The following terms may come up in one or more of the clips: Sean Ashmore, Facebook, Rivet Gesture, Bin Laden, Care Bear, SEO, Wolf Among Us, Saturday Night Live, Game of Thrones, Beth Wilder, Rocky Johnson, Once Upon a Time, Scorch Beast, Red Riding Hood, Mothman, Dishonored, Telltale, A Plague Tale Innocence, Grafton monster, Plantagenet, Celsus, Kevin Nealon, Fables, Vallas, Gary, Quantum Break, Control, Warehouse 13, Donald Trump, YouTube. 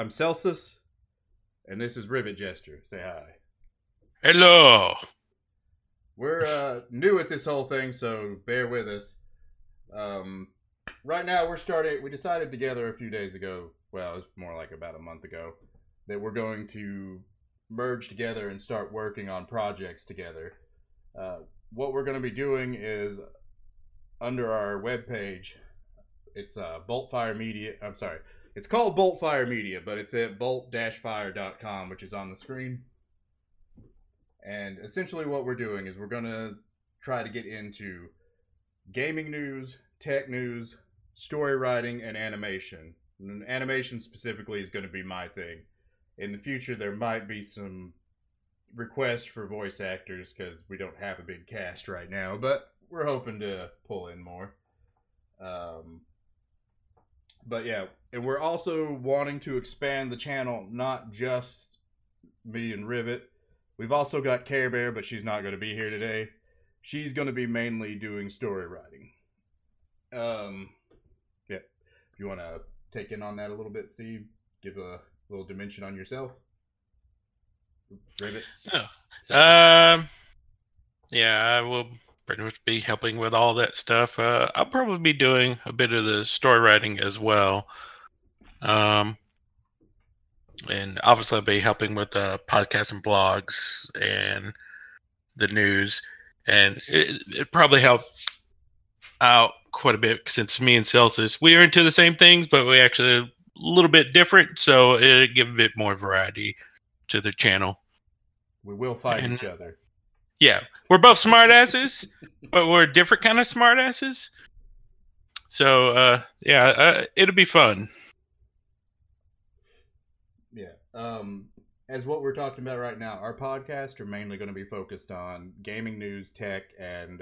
I'm Celsus, and this is Rivet Gesture. Say hi. Hello. We're new at this whole thing, so bear with us. Right now, we decided together a few days ago, well, it was more like about a month ago, that we're going to merge together and start working on projects together. What we're going to be doing is under our webpage, it's Boltfire Media. I'm sorry. It's called Boltfire Media, but it's at bolt-fire.com, which is on the screen. And essentially what we're doing is we're going to try to get into gaming news, tech news, story writing, and animation. And animation specifically is going to be my thing. In the future, there might be some requests for voice actors because we don't have a big cast right now, but we're hoping to pull in more. But yeah, and we're also wanting to expand the channel, not just me and Rivet. We've also got Care Bear, but she's not going to be here today. She's going to be mainly doing story writing. Yeah, if you want to take in on that a little bit, Steve, give a little dimension on yourself. Rivet. Oh. Yeah, I will pretty much be helping with all that stuff. I'll probably be doing a bit of the story writing as well. And obviously I'll be helping with podcasts and blogs and the news. And it probably helped out quite a bit since me and Celsus, we are into the same things, but we actually are a little bit different. So it gives a bit more variety to the channel. We will fight each other. Yeah, we're both smartasses, but we're different kind of smartasses. So yeah, it'll be fun. Yeah. As what we're talking about right now, our podcasts are mainly going to be focused on gaming news, tech, and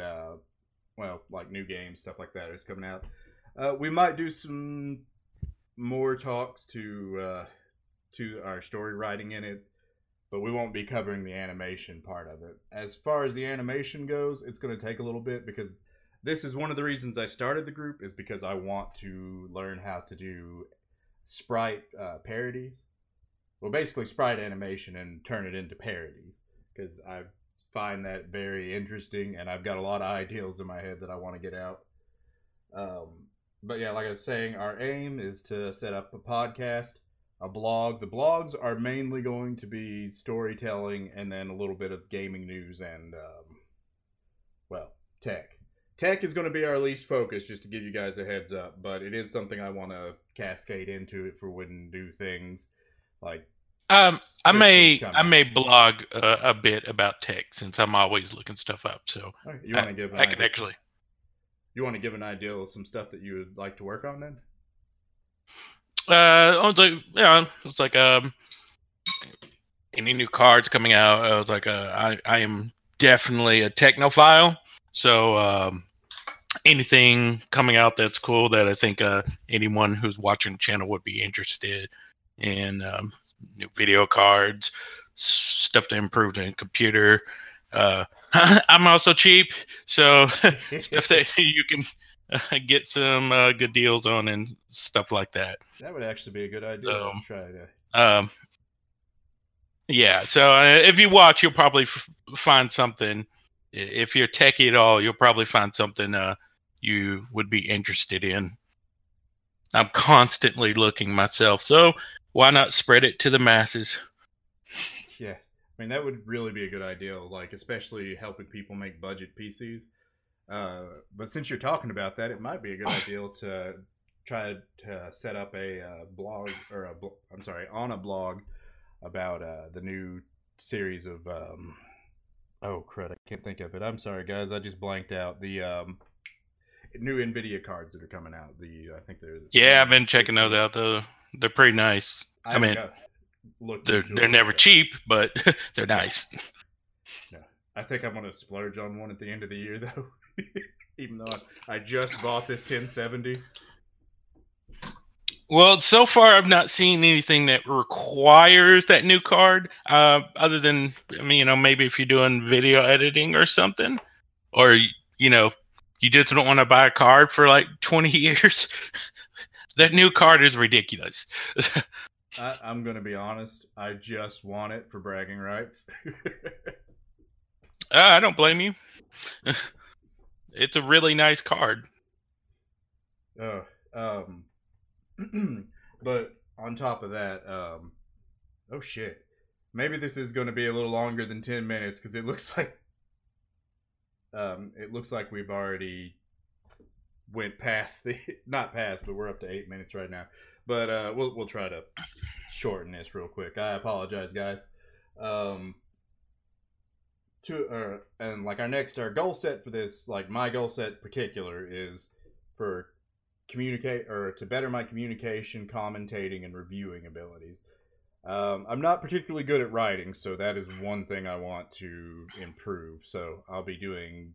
well, like new games, stuff like that is coming out. We might do some more talks to our story writing in it, but we won't be covering the animation part of it. As far as the animation goes, it's going to take a little bit because this is one of the reasons I started the group is because I want to learn how to do sprite parodies. Well, basically sprite animation and turn it into parodies because I find that very interesting and I've got a lot of ideals in my head that I want to get out. But yeah, like I was saying, our aim is to set up a podcast, a blog. The blogs are mainly going to be storytelling and then a little bit of gaming news and, well, tech. Tech is going to be our least focus, just to give you guys a heads up, but it is something I want to cascade into it for when do things like... I may blog a bit about tech since I'm always looking stuff up, so okay. You want to give? I can actually... You want to give an idea of some stuff that you would like to work on then? Any new cards coming out. I was like, I am definitely a technophile. So anything coming out that's cool that I think anyone who's watching the channel would be interested in. New video cards, stuff to improve the computer. I'm also cheap, so stuff that you can get some good deals on and stuff like that. That would actually be a good idea. So, try it. Yeah, so if you watch, you'll probably find something. If you're techie at all, you'll probably find something you would be interested in. I'm constantly looking myself, so why not spread it to the masses? Yeah, I mean, that would really be a good idea, like especially helping people make budget PCs. But since you're talking about that, it might be a good idea to try to set up a blog, or on a blog about the new series of, oh crud, I can't think of it. I'm sorry guys, I just blanked out. The new NVIDIA cards that are coming out. I think there's... Yeah, I've been checking those out though. They're pretty nice. I mean, they're never cheap, but they're nice. Yeah. I think I'm going to splurge on one at the end of the year though. Even though I just bought this 1070. Well, so far I've not seen anything that requires that new card, other than, I mean, you know, maybe if you're doing video editing or something, or, you know, you just don't want to buy a card for like 20 years. That new card is ridiculous. I'm going to be honest. I just want it for bragging rights. I don't blame you. It's a really nice card. But on top of that, oh shit. Maybe this is going to be a little longer than 10 minutes because it looks like we've already went past the not past, but we're up to 8 minutes right now. But we'll try to shorten this real quick. I apologize, guys. And like our goal set for this, like my goal set in particular, is for to better my communication, commentating, and reviewing abilities. I'm not particularly good at writing, so that is one thing I want to improve. So I'll be doing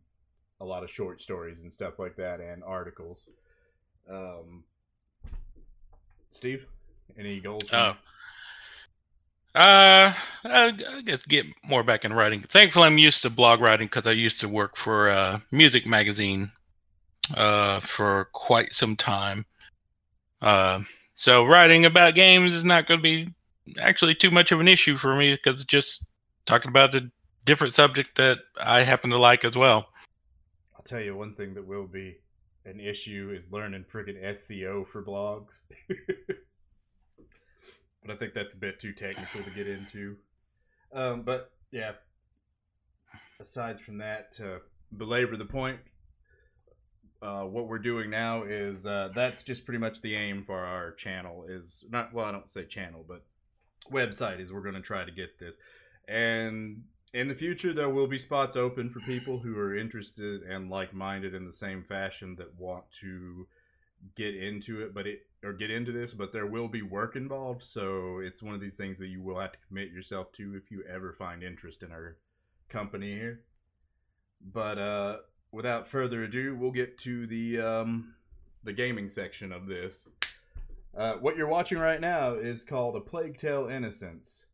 a lot of short stories and stuff like that, and articles. Steve, any goals? I guess get more back in writing. Thankfully, I'm used to blog writing because I used to work for a music magazine for quite some time. So writing about games is not going to be actually too much of an issue for me because it's just talking about a different subject that I happen to like as well. I'll tell you one thing that will be an issue is learning friggin' SEO for blogs. But I think that's a bit too technical to get into. But yeah, aside from that, to belabor the point, what we're doing now is that's just pretty much the aim for our channel is not, well, I don't say channel, but website is we're going to try to get this. And in the future, there will be spots open for people who are interested and like-minded in the same fashion that want to get into it, but there will be work involved, so it's one of these things that you will have to commit yourself to if you ever find interest in our company here. But without further ado, we'll get to the gaming section of this. What you're watching right now is called A Plague Tale Innocence.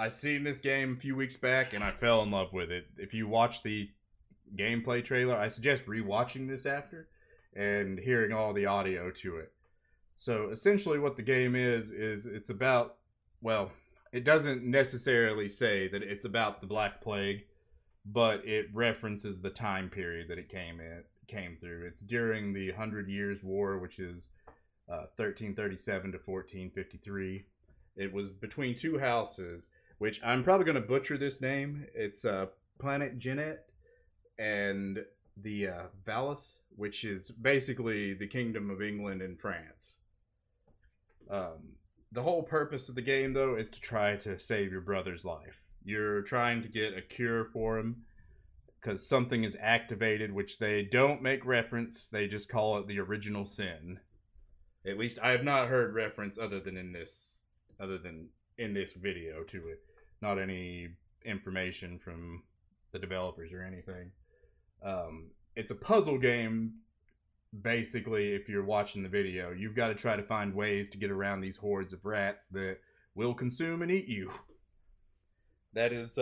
I seen this game a few weeks back, and I fell in love with it. If you watch the gameplay trailer, I suggest rewatching this after and hearing all the audio to it. So essentially what the game is it's about, well, it doesn't necessarily say that it's about the Black Plague, but it references the time period that it came through. It's during the 100 Years' War, which is 1337 to 1453. It was between two houses, which I'm probably going to butcher this name. It's Plantagenet and the Vallas, which is basically the Kingdom of England and France. The whole purpose of the game, though, is to try to save your brother's life. You're trying to get a cure for him because something is activated, which they don't make reference. They just call it the original sin. At least I have not heard reference other than in this video to it. Not any information from the developers or anything. It's a puzzle game. Basically, if you're watching the video, you've got to try to find ways to get around these hordes of rats that will consume and eat you. That is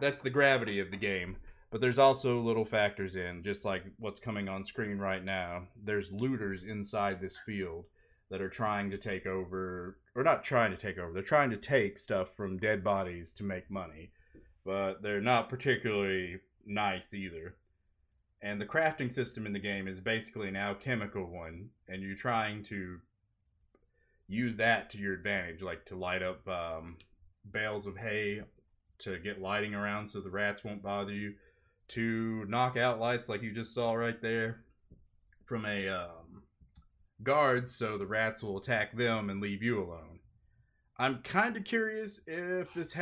that's the gravity of the game. But there's also little factors in, just like what's coming on screen right now. There's looters inside this field that are trying to take over, or not trying to take over, they're trying to take stuff from dead bodies to make money. But they're not particularly nice either. And the crafting system in the game is basically an alchemical one, and you're trying to use that to your advantage, like to light up bales of hay to get lighting around so the rats won't bother you, to knock out lights like you just saw right there from a guards, so the rats will attack them and leave you alone. I'm kind of curious if this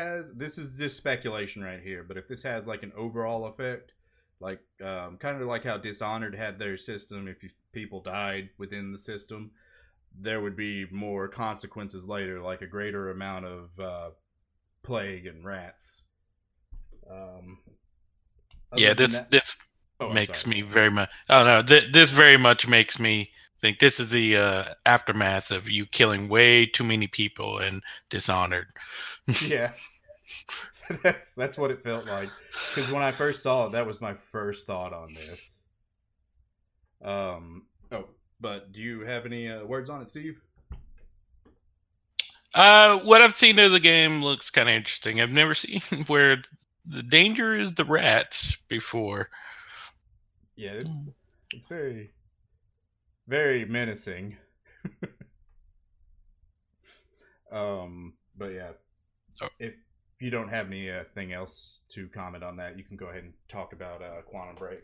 is just speculation right here, but if this has like an overall effect, like kind of like how Dishonored had their system. If people died within the system, there would be more consequences later, like a greater amount of plague and rats. Yeah, this very much makes me think this is the aftermath of you killing way too many people and Dishonored. Yeah, that's what it felt like. Because when I first saw it, that was my first thought on this. But do you have any words on it, Steve? What I've seen of the game looks kind of interesting. I've never seen where the danger is the rats before. Yeah, it's very, very menacing. But yeah, if you don't have anything else to comment on that, you can go ahead and talk about Quantum Break.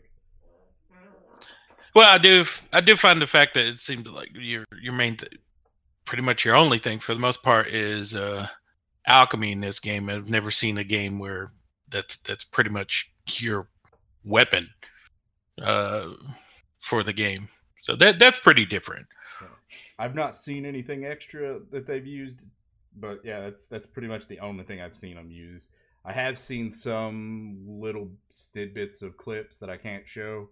Well, I do find the fact that it seems like your main, pretty much your only thing for the most part is alchemy in this game. I've never seen a game where that's pretty much your weapon for the game. So that's pretty different. I've not seen anything extra that they've used, but yeah, that's pretty much the only thing I've seen them use. I have seen some little tidbits of clips that I can't show,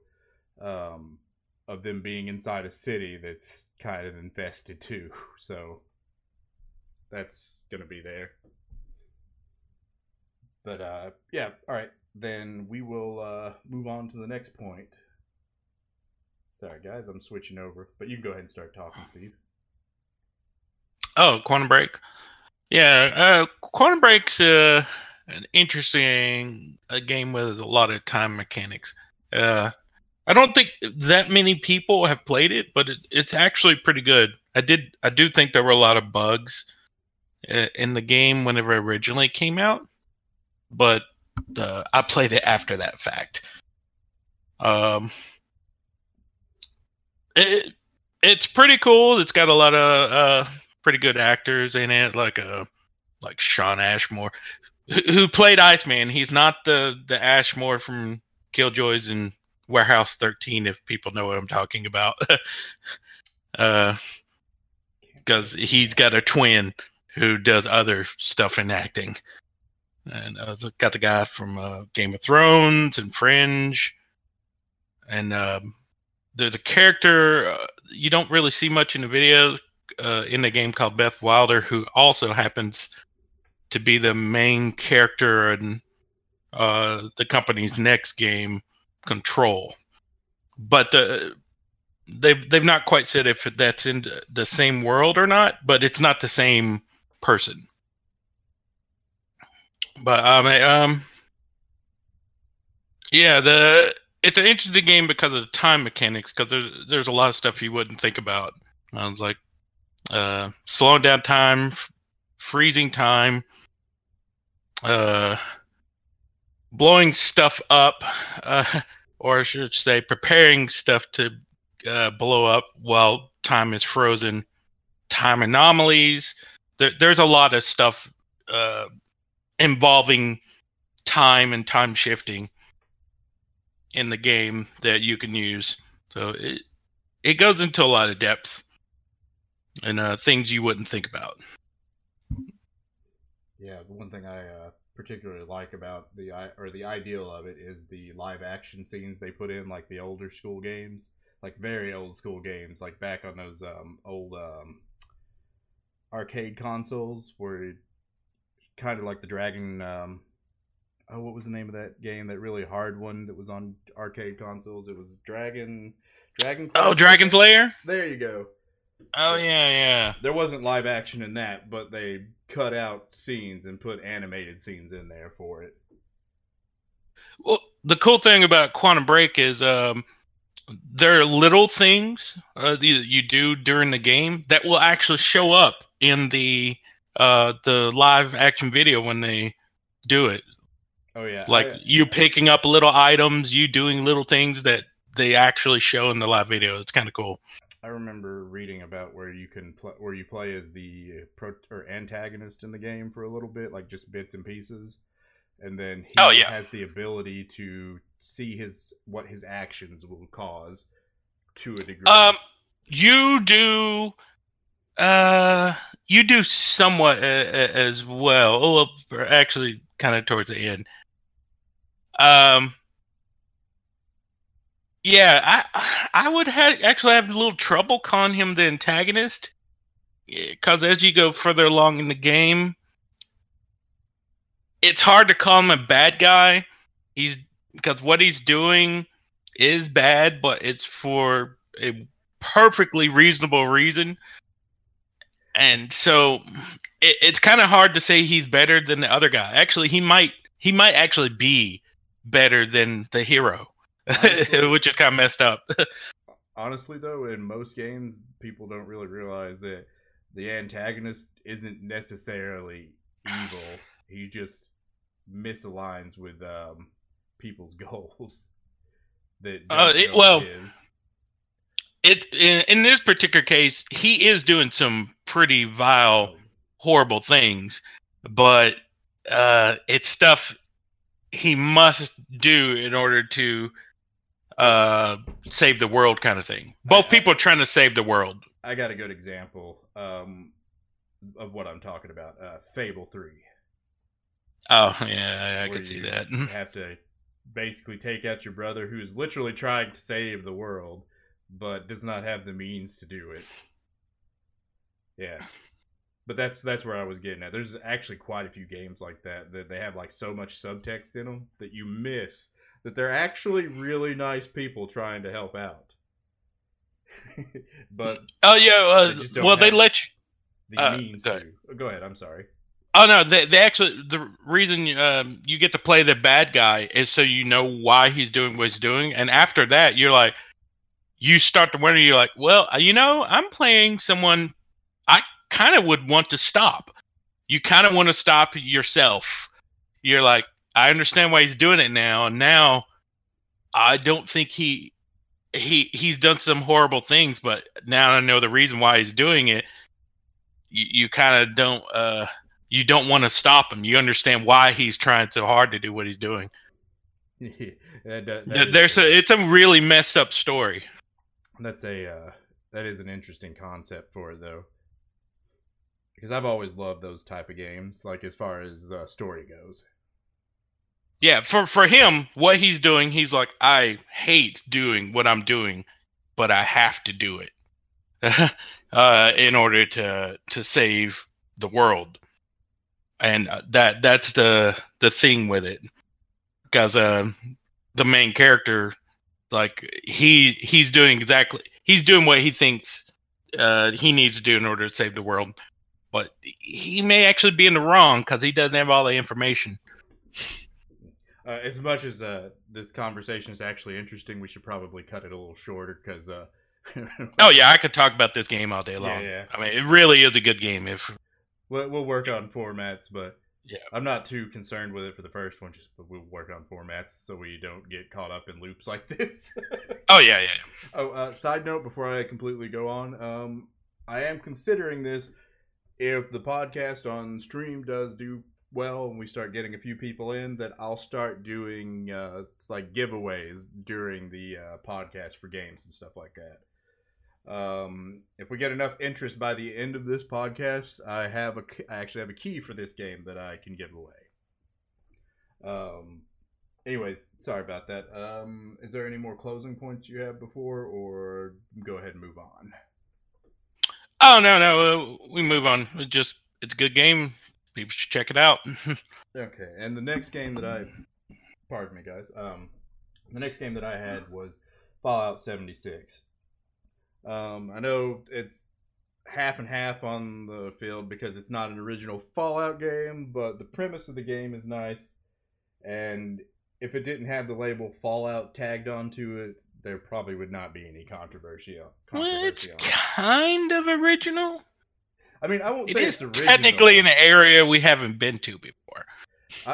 of them being inside a city that's kind of infested too. So that's gonna be there. But yeah, all right, then we will move on to the next point. Sorry, guys, I'm switching over, but you can go ahead and start talking, Steve. Oh, Quantum Break. Yeah, Quantum Break's an interesting game with a lot of time mechanics. I don't think that many people have played it, but it's actually pretty good. I do think there were a lot of bugs in the game whenever it originally came out, but I played it after that fact. It's pretty cool. It's got a lot of pretty good actors in it, like Sean Ashmore, who played Iceman. He's not the Ashmore from Killjoys and Warehouse 13, if people know what I'm talking about, because he's got a twin who does other stuff in acting. And I got the guy from Game of Thrones and Fringe, and there's a character you don't really see much in the videos in the game called Beth Wilder, who also happens to be the main character in the company's next game, Control. But they've not quite said if that's in the same world or not, but it's not the same person. But yeah, it's an interesting game because of the time mechanics, because there's a lot of stuff you wouldn't think about. I was like slowing down time, freezing time, blowing stuff up, or I should say preparing stuff to blow up while time is frozen, time anomalies. There's a lot of stuff involving time and time shifting in the game that you can use. So it goes into a lot of depth and things you wouldn't think about. Yeah, the one thing I particularly like about the ideal of it is the live action scenes they put in, like the older school games, like very old school games, like back on those old arcade consoles, where kind of like the Dragon, oh, what was the name of that game? That really hard one that was on arcade consoles. It was Dragon. Oh, Dragon's Lair. There you go. Oh yeah. There wasn't live action in that, but they cut out scenes and put animated scenes in there for it. Well, the cool thing about Quantum Break is there are little things you do during the game that will actually show up in the live action video when they do it. Oh, yeah. Like you picking up little items, you doing little things that they actually show in the live video. It's kind of cool. I remember reading about where you can play as the antagonist in the game for a little bit, like just bits and pieces, and then he has the ability to see what his actions will cause to a degree. You do somewhat as well. Oh, well, actually, kind of towards the end. Yeah, I would actually have a little trouble calling him the antagonist, because as you go further along in the game, it's hard to call him a bad guy. Because what he's doing is bad, but it's for a perfectly reasonable reason, and so it's kind of hard to say he's better than the other guy. Actually, he might actually be better than the hero, which is kind of messed up. Honestly, though, in most games, people don't really realize that the antagonist isn't necessarily evil. He just misaligns with people's goals. In this particular case, he is doing some pretty vile, horrible things, but it's stuff he must do in order to save the world, kind of thing. Both people are trying to save the world. I got a good example of what I'm talking about. Fable 3. Oh, yeah, I could see that. You have to basically take out your brother who's literally trying to save the world, but does not have the means to do it. Yeah. But that's where I was getting at. There's actually quite a few games like that that they have like so much subtext in them that you miss that they're actually really nice people trying to help out. But they let you. The means to. Go ahead. I'm sorry. Oh no, they actually, the reason you get to play the bad guy is so you know why he's doing what he's doing, and after that you're like, you start to wonder. You're like, well, you know, I'm playing someone I kind of would want to stop. You kind of want to stop yourself. You're like, I understand why he's doing it now. And now I don't think he's done some horrible things, but now I know the reason why he's doing it. You kind of don't you don't want to stop him. You understand why he's trying so hard to do what he's doing. It's a really messed up story. That's that is an interesting concept for it, though. Because I've always loved those type of games, like as far as the story goes. Yeah, for him, what he's doing, he's like, I hate doing what I'm doing, but I have to do it in order to save the world. And that's the thing with it, because the main character, like he's doing what he thinks he needs to do in order to save the world. But he may actually be in the wrong because he doesn't have all the information. As much as this conversation is actually interesting, we should probably cut it a little shorter because... oh, yeah, I could talk about this game all day long. Yeah. I mean, it really is a good game. We'll work on formats, but yeah. I'm not too concerned with it for the first one, just but we'll work on formats so we don't get caught up in loops like this. Oh, yeah, yeah. Oh, side note before I completely go on, I am considering this. If the podcast on stream does do well and we start getting a few people in, that I'll start doing like giveaways during the podcast for games and stuff like that. If we get enough interest by the end of this podcast, I actually have a key for this game that I can give away. Anyways, sorry about that. Is there any more closing points you have before, or go ahead and move on? Oh, no, we move on. It's a good game. People should check it out. Okay, and the next game that pardon me, guys. The next game that I had was Fallout 76. I know it's half and half on the field because it's not an original Fallout game, but the premise of the game is nice, and if it didn't have the label Fallout tagged onto it, there probably would not be any controversy. Well, it's kind of original. I mean, I won't say it's original. Technically, in an area we haven't been to before.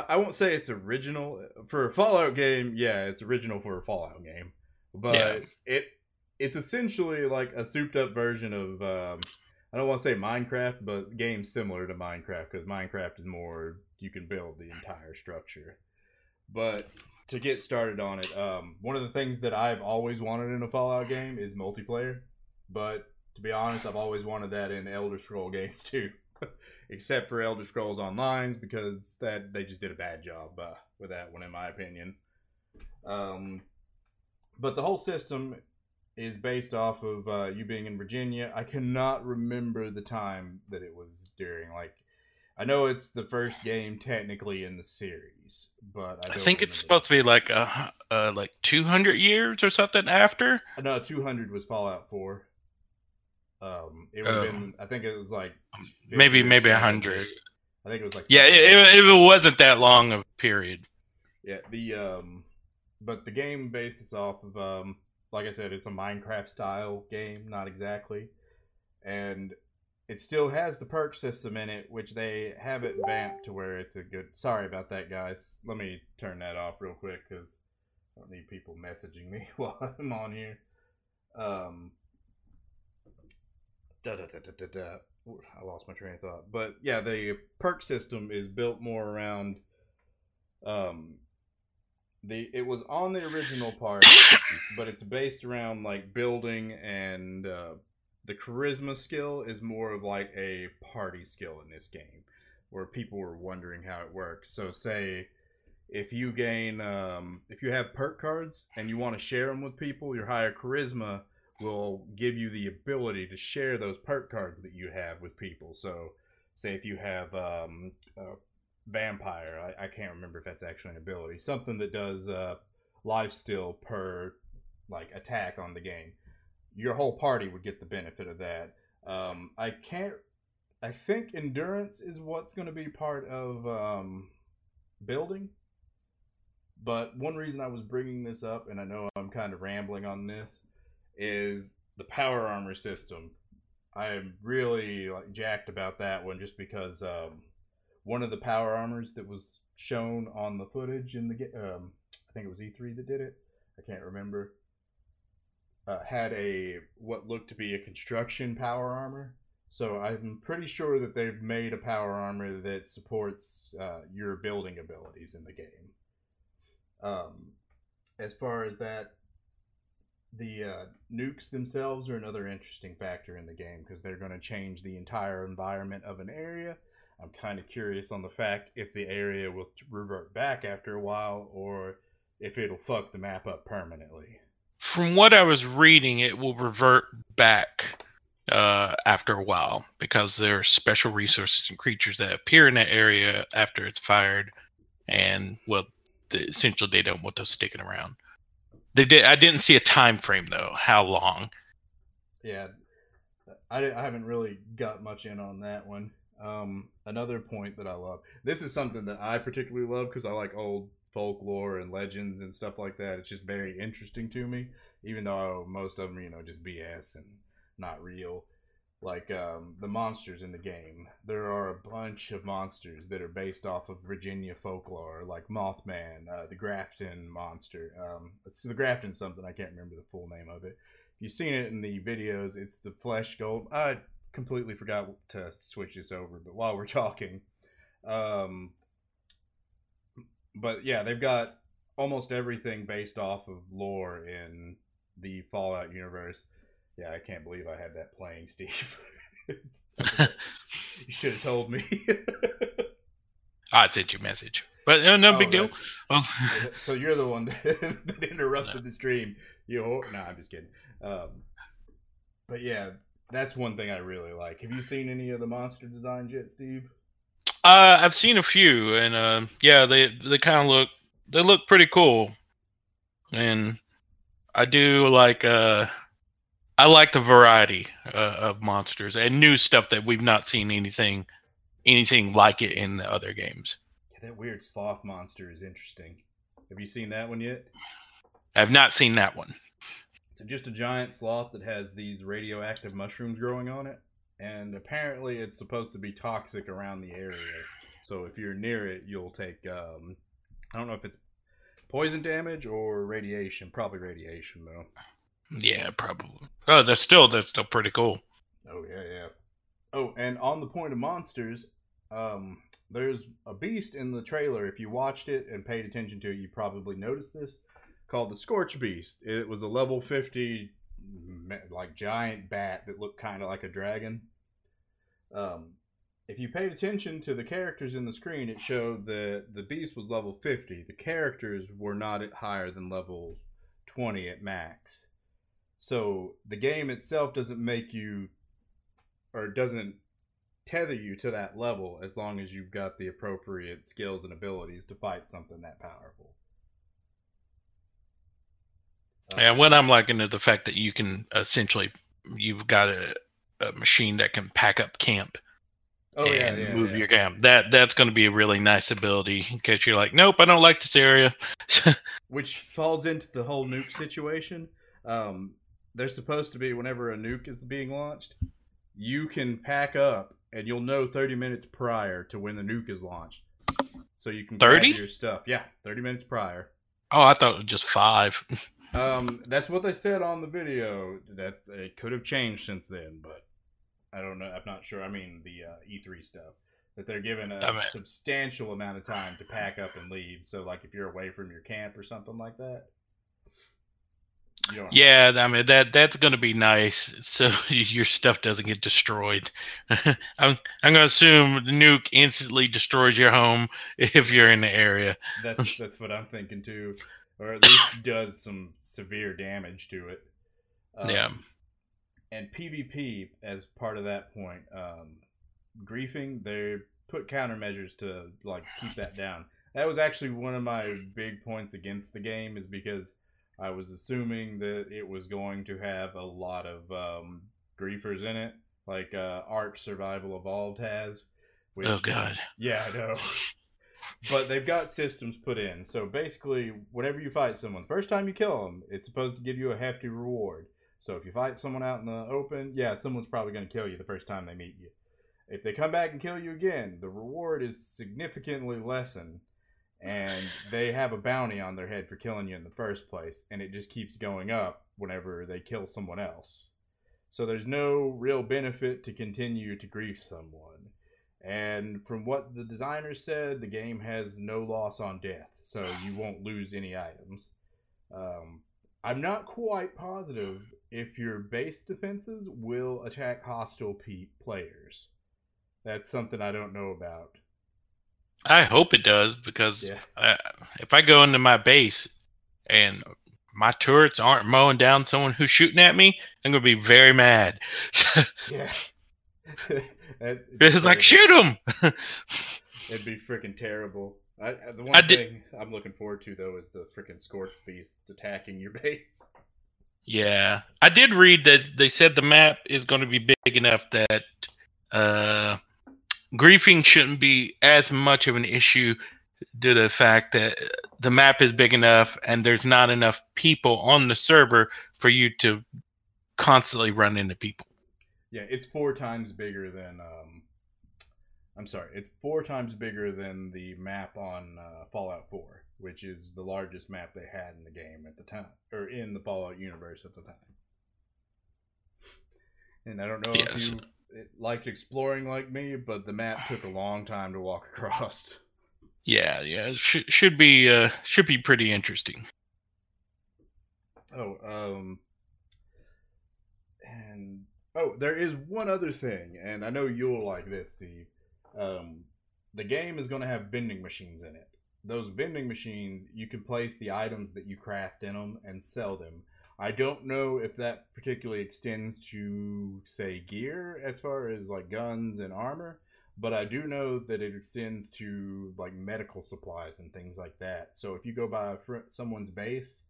I won't say it's original for a Fallout game. Yeah, it's original for a Fallout game, but yeah. It's essentially like a souped-up version of I don't want to say Minecraft, but games similar to Minecraft, because Minecraft is more you can build the entire structure, but. To get started on it, one of the things that I've always wanted in a Fallout game is multiplayer. But to be honest, I've always wanted that in Elder Scrolls games too, except for Elder Scrolls Online, because that they just did a bad job with that one, in my opinion. But the whole system is based off of you being in Virginia. I cannot remember the time that it was during, like. I know it's the first game technically in the series, but I think it's supposed to be like 200 years or something after. No, 200 was Fallout 4. It would have been, I think it was like maybe 100. I think it was like it wasn't that long of a period. Yeah, but the game bases off of like I said, it's a Minecraft style game, not exactly, and it still has the perk system in it, which they haven't vamped to where it's a good. Sorry about that, guys. Let me turn that off real quick because I don't need people messaging me while I'm on here. I lost my train of thought. But yeah, the perk system is built more around it was on the original part, but it's based around like building, and the charisma skill is more of like a party skill in this game, where people were wondering how it works. So say if you gain if you have perk cards and you want to share them with people, your higher charisma will give you the ability to share those perk cards that you have with people. So say if you have a vampire, I can't remember if that's actually an ability, something that does lifesteal per like attack on the game, your whole party would get the benefit of that. I think endurance is what's going to be part of building. But one reason I was bringing this up, and I know I'm kind of rambling on this, is the power armor system. I am really like jacked about that one, just because one of the power armors that was shown on the footage in the I think it was E3 that did it, I can't remember, had a what looked to be a construction power armor. So I'm pretty sure that they've made a power armor that supports your building abilities in the game. As far as that, the nukes themselves are another interesting factor in the game, because they're going to change the entire environment of an area. I'm kind of curious on the fact if the area will revert back after a while, or if it'll fuck the map up permanently. From what I was reading, it will revert back after a while, because there are special resources and creatures that appear in that area after it's fired, and well, essentially they don't want us sticking around. They did. I didn't see a time frame though. How long? Yeah, I haven't really got much in on that one. Another point that I love. This is something that I particularly love because I like old folklore and legends and stuff like that. It's just very interesting to me, even though most of them, you know, just BS and not real. Like the monsters in the game. There are a bunch of monsters that are based off of Virginia folklore, like Mothman, the Grafton monster. It's the Grafton something. I can't remember the full name of it. If you've seen it in the videos, it's the flesh golem. I completely forgot to switch this over, but while we're talking. But yeah, they've got almost everything based off of lore in the Fallout universe. Yeah, I can't believe I had that playing, Steve. You should have told me. I sent you a message. But no big deal. Well, so you're the one that interrupted the stream. I'm just kidding. But yeah, that's one thing I really like. Have you seen any of the monster designs yet, Steve? I've seen a few, and yeah, they kind of look pretty cool. And I do like I like the variety of monsters and new stuff that we've not seen anything like it in the other games. Yeah, that weird sloth monster is interesting. Have you seen that one yet? I've not seen that one. It's just a giant sloth that has these radioactive mushrooms growing on it, and apparently it's supposed to be toxic around the area. So if you're near it, you'll take I don't know if it's poison damage or radiation. Probably radiation though. Yeah, probably. Oh, that's still pretty cool. Oh yeah. Oh, and on the point of monsters, there's a beast in the trailer. If you watched it and paid attention to it, you probably noticed this, called the Scorch Beast. It was a level 50 like giant bat that looked kind of like a dragon. If you paid attention to the characters in the screen, it showed that the beast was level 50. The characters were not at higher than level 20 at max. So the game itself doesn't make you, or doesn't tether you to that level, as long as you've got the appropriate skills and abilities to fight something that powerful. And what I'm liking is the fact that you can essentially, you've got a machine that can pack up camp and move your camp. That's going to be a really nice ability in case you're like, nope, I don't like this area. Which falls into the whole nuke situation. There's supposed to be, whenever a nuke is being launched, you can pack up and you'll know 30 minutes prior to when the nuke is launched. So you can grab your stuff. Yeah, 30 minutes prior. Oh, I thought it was just 5. That's what they said on the video. It could have changed since then, but I don't know. I'm not sure. I mean, the E3 stuff. That they're given a substantial amount of time to pack up and leave. So, like, if you're away from your camp or something like that. Yeah, I mean, that's going to be nice. So your stuff doesn't get destroyed. I'm going to assume the nuke instantly destroys your home if you're in the area. That's what I'm thinking, too. Or at least does some severe damage to it. Yeah. And PvP, as part of that point, griefing, they put countermeasures to like keep that down. That was actually one of my big points against the game, is because I was assuming that it was going to have a lot of griefers in it, like Ark Survival Evolved has. Which, oh, God. Yeah, I know. But they've got systems put in. So basically, whenever you fight someone, first time you kill them, it's supposed to give you a hefty reward. So if you fight someone out in the open, yeah, someone's probably going to kill you the first time they meet you. If they come back and kill you again, the reward is significantly lessened, and they have a bounty on their head for killing you in the first place, and it just keeps going up whenever they kill someone else. So there's no real benefit to continue to grief someone. And from what the designer said, the game has no loss on death, so you won't lose any items. I'm not quite positive if your base defenses will attack hostile players. That's something I don't know about. I hope it does, because if I go into my base and my turrets aren't mowing down someone who's shooting at me, I'm going to be very mad. Yeah. It's like, shoot him! It'd be freaking terrible. The one thing I'm looking forward to, though, is the freaking Scorch Beast attacking your base. Yeah. I did read that they said the map is going to be big enough that griefing shouldn't be as much of an issue due to the fact that the map is big enough and there's not enough people on the server for you to constantly run into people. Yeah, it's 4 times bigger than... it's 4 times bigger than the map on Fallout 4, which is the largest map they had in the game at the time, or in the Fallout universe at the time. And I don't know if you liked exploring like me, but the map took a long time to walk across. Yeah, it should be pretty interesting. There is one other thing, and I know you'll like this, Steve. The game is going to have vending machines in it. Those vending machines, you can place the items that you craft in them and sell them. I don't know if that particularly extends to, say, gear as far as like guns and armor, but I do know that it extends to like medical supplies and things like that. So if you go by someone's base,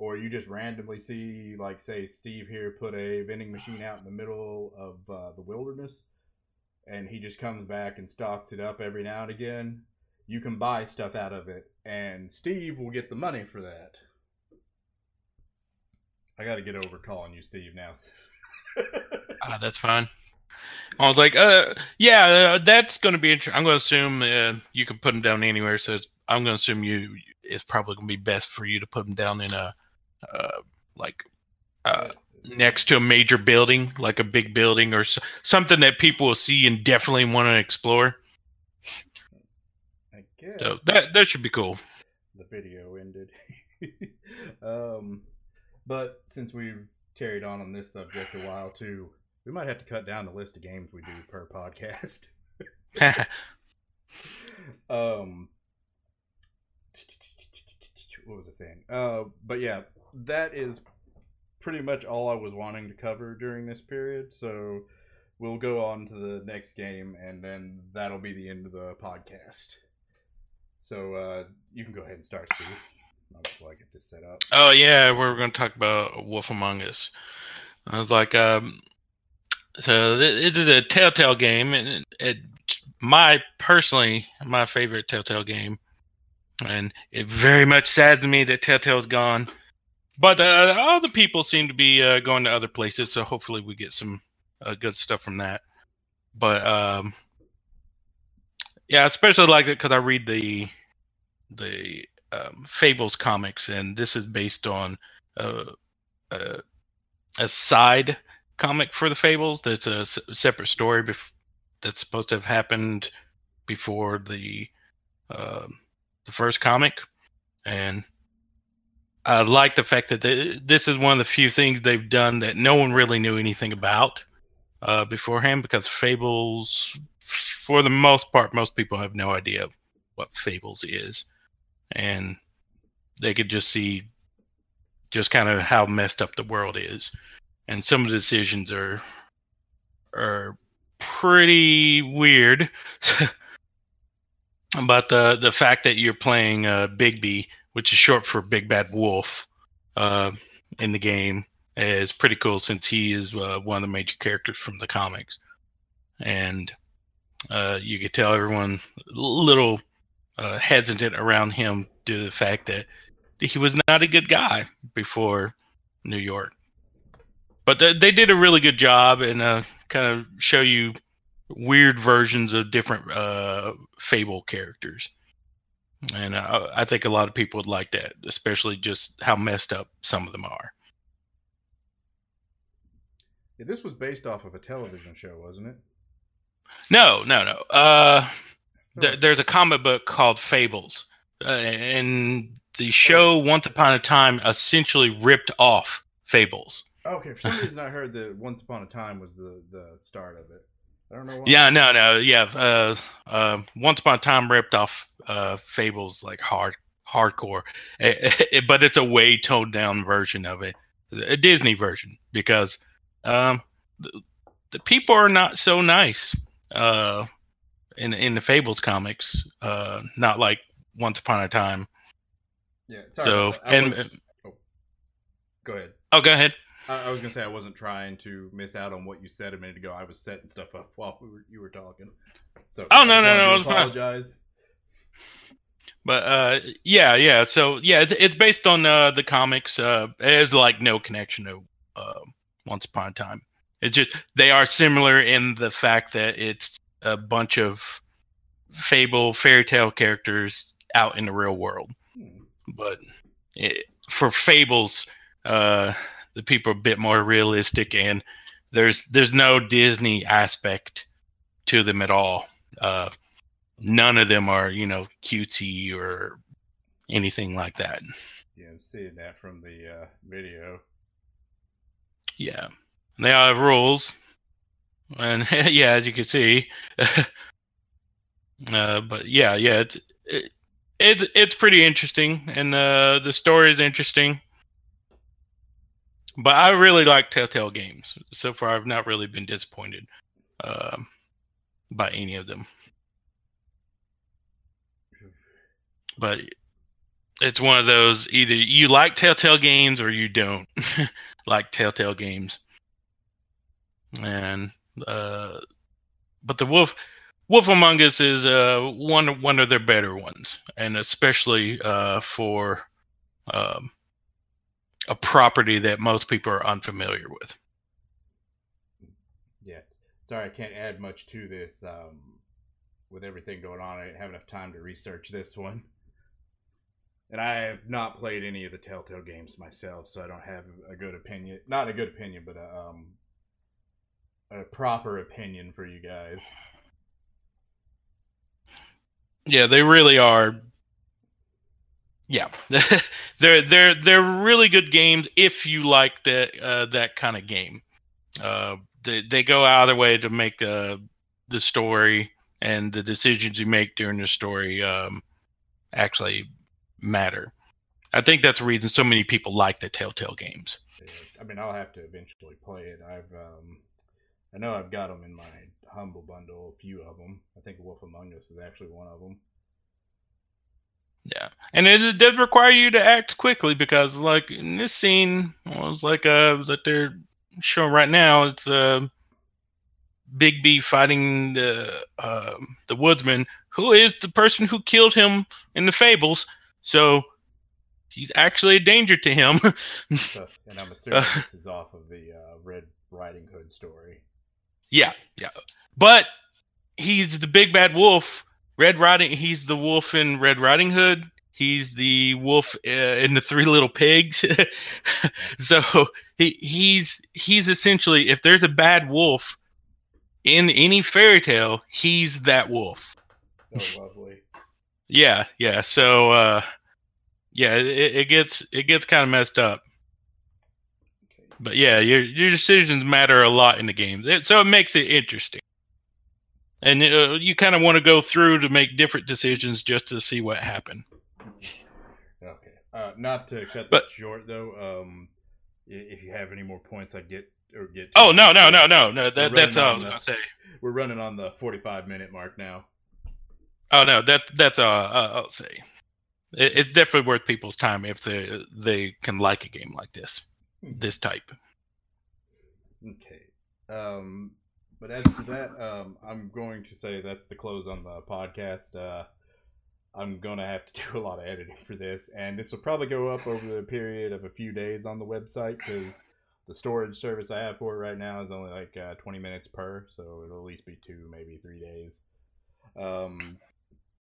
or you just randomly see, like, say, Steve here put a vending machine out in the middle of the wilderness, and he just comes back and stocks it up every now and again, you can buy stuff out of it, and Steve will get the money for that. I gotta get over calling you Steve now. That's fine. I was like, that's gonna be interesting. I'm gonna assume you can put them down anywhere, so I'm gonna assume it's probably gonna be best for you to put them down in a next to a major building, like a big building or something that people will see and definitely want to explore. I guess. So that should be cool. The video ended. But since we've carried on this subject a while too, we might have to cut down the list of games we do per podcast. What was I saying? But yeah, that is pretty much all I was wanting to cover during this period, so we'll go on to the next game, and then that'll be the end of the podcast. So you can go ahead and start, Steve. I'll get this set up. Oh yeah, we're going to talk about Wolf Among Us. I was like, So this is a Telltale game, and personally my favorite Telltale game. And it very much saddens me that Telltale's gone. But other people seem to be going to other places, so hopefully we get some good stuff from that. But yeah, I especially like it because I read the Fables comics, and this is based on a side comic for the Fables. That's a separate story that's supposed to have happened before the first comic, and I like the fact that this is one of the few things they've done that no one really knew anything about beforehand, because Fables, for the most part, most people have no idea what Fables is, and they could just see just kind of how messed up the world is, and some of the decisions are pretty weird. But the fact that you're playing Bigby, which is short for Big Bad Wolf, in the game, is pretty cool, since he is one of the major characters from the comics. And you could tell everyone a little hesitant around him due to the fact that he was not a good guy before New York. But they did a really good job and kind of show you weird versions of different Fable characters. And I think a lot of people would like that, especially just how messed up some of them are. Yeah, this was based off of a television show, wasn't it? No. There's a comic book called Fables. And the show Once Upon a Time essentially ripped off Fables. Okay, for some reason I heard that Once Upon a Time was the start of it. I don't know why. Yeah, no. Yeah, Once Upon a Time ripped off Fables like hardcore, but it's a way toned down version of it, a Disney version, because the people are not so nice in the Fables comics, not like Once Upon a Time. Yeah. Sorry, so go ahead. Oh, go ahead. I was gonna say I wasn't trying to miss out on what you said a minute ago. I was setting stuff up while you were talking. So no, I apologize. But yeah. So yeah, it's based on the comics. There's like no connection to Once Upon a Time. It's just they are similar in the fact that it's a bunch of fable fairy tale characters out in the real world. But for Fables, the people are a bit more realistic, and there's no Disney aspect to them at all. None of them are, cutesy or anything like that. Yeah, I'm seeing that from the video. Yeah, and they all have rules, and yeah, as you can see. But yeah, it's pretty interesting, and the story is interesting. But I really like Telltale games. So far, I've not really been disappointed by any of them. But it's one of those, either you like Telltale games or you don't like Telltale games. And but the Wolf Among Us is one of their better ones, and especially for. A property that most people are unfamiliar with. Yeah. Sorry, I can't add much to this. With everything going on, I didn't have enough time to research this one. And I have not played any of the Telltale games myself, so I don't have a good opinion. Not a good opinion, but a proper opinion for you guys. Yeah, they really are. Yeah, they're really good games if you like that kind of game. They go out of their way to make the story and the decisions you make during the story actually matter. I think that's the reason so many people like the Telltale games. I mean, I'll have to eventually play it. I know I've got them in my humble bundle, a few of them. I think Wolf Among Us is actually one of them. Yeah, and it does require you to act quickly, because, like in this scene, well, it's like that they're showing right now, it's Bigby fighting the woodsman, who is the person who killed him in the Fables. So he's actually a danger to him. And I'm assuming this is off of the Red Riding Hood story. Yeah, yeah. But he's the Big Bad Wolf. He's the wolf in Red Riding Hood. He's the wolf in the Three Little Pigs. So he's essentially, if there's a bad wolf in any fairy tale, he's that wolf. Oh, lovely. Yeah, yeah. So yeah, it gets kind of messed up. Okay. But yeah, your decisions matter a lot in the games, so it makes it interesting. And you kind of want to go through to make different decisions just to see what happened. Okay. Not to cut this short though. If you have any more points, I'd get. Oh no! That's all I was gonna say. We're running on the 45-minute mark now. Oh no, that's all I'll say. It's definitely worth people's time if they can like a game like this, this type. Okay. But as for that, I'm going to say that's the close on the podcast. I'm going to have to do a lot of editing for this, and this will probably go up over the period of a few days on the website, because the storage service I have for it right now is only like 20 minutes per, so it'll at least be 2, maybe 3 days.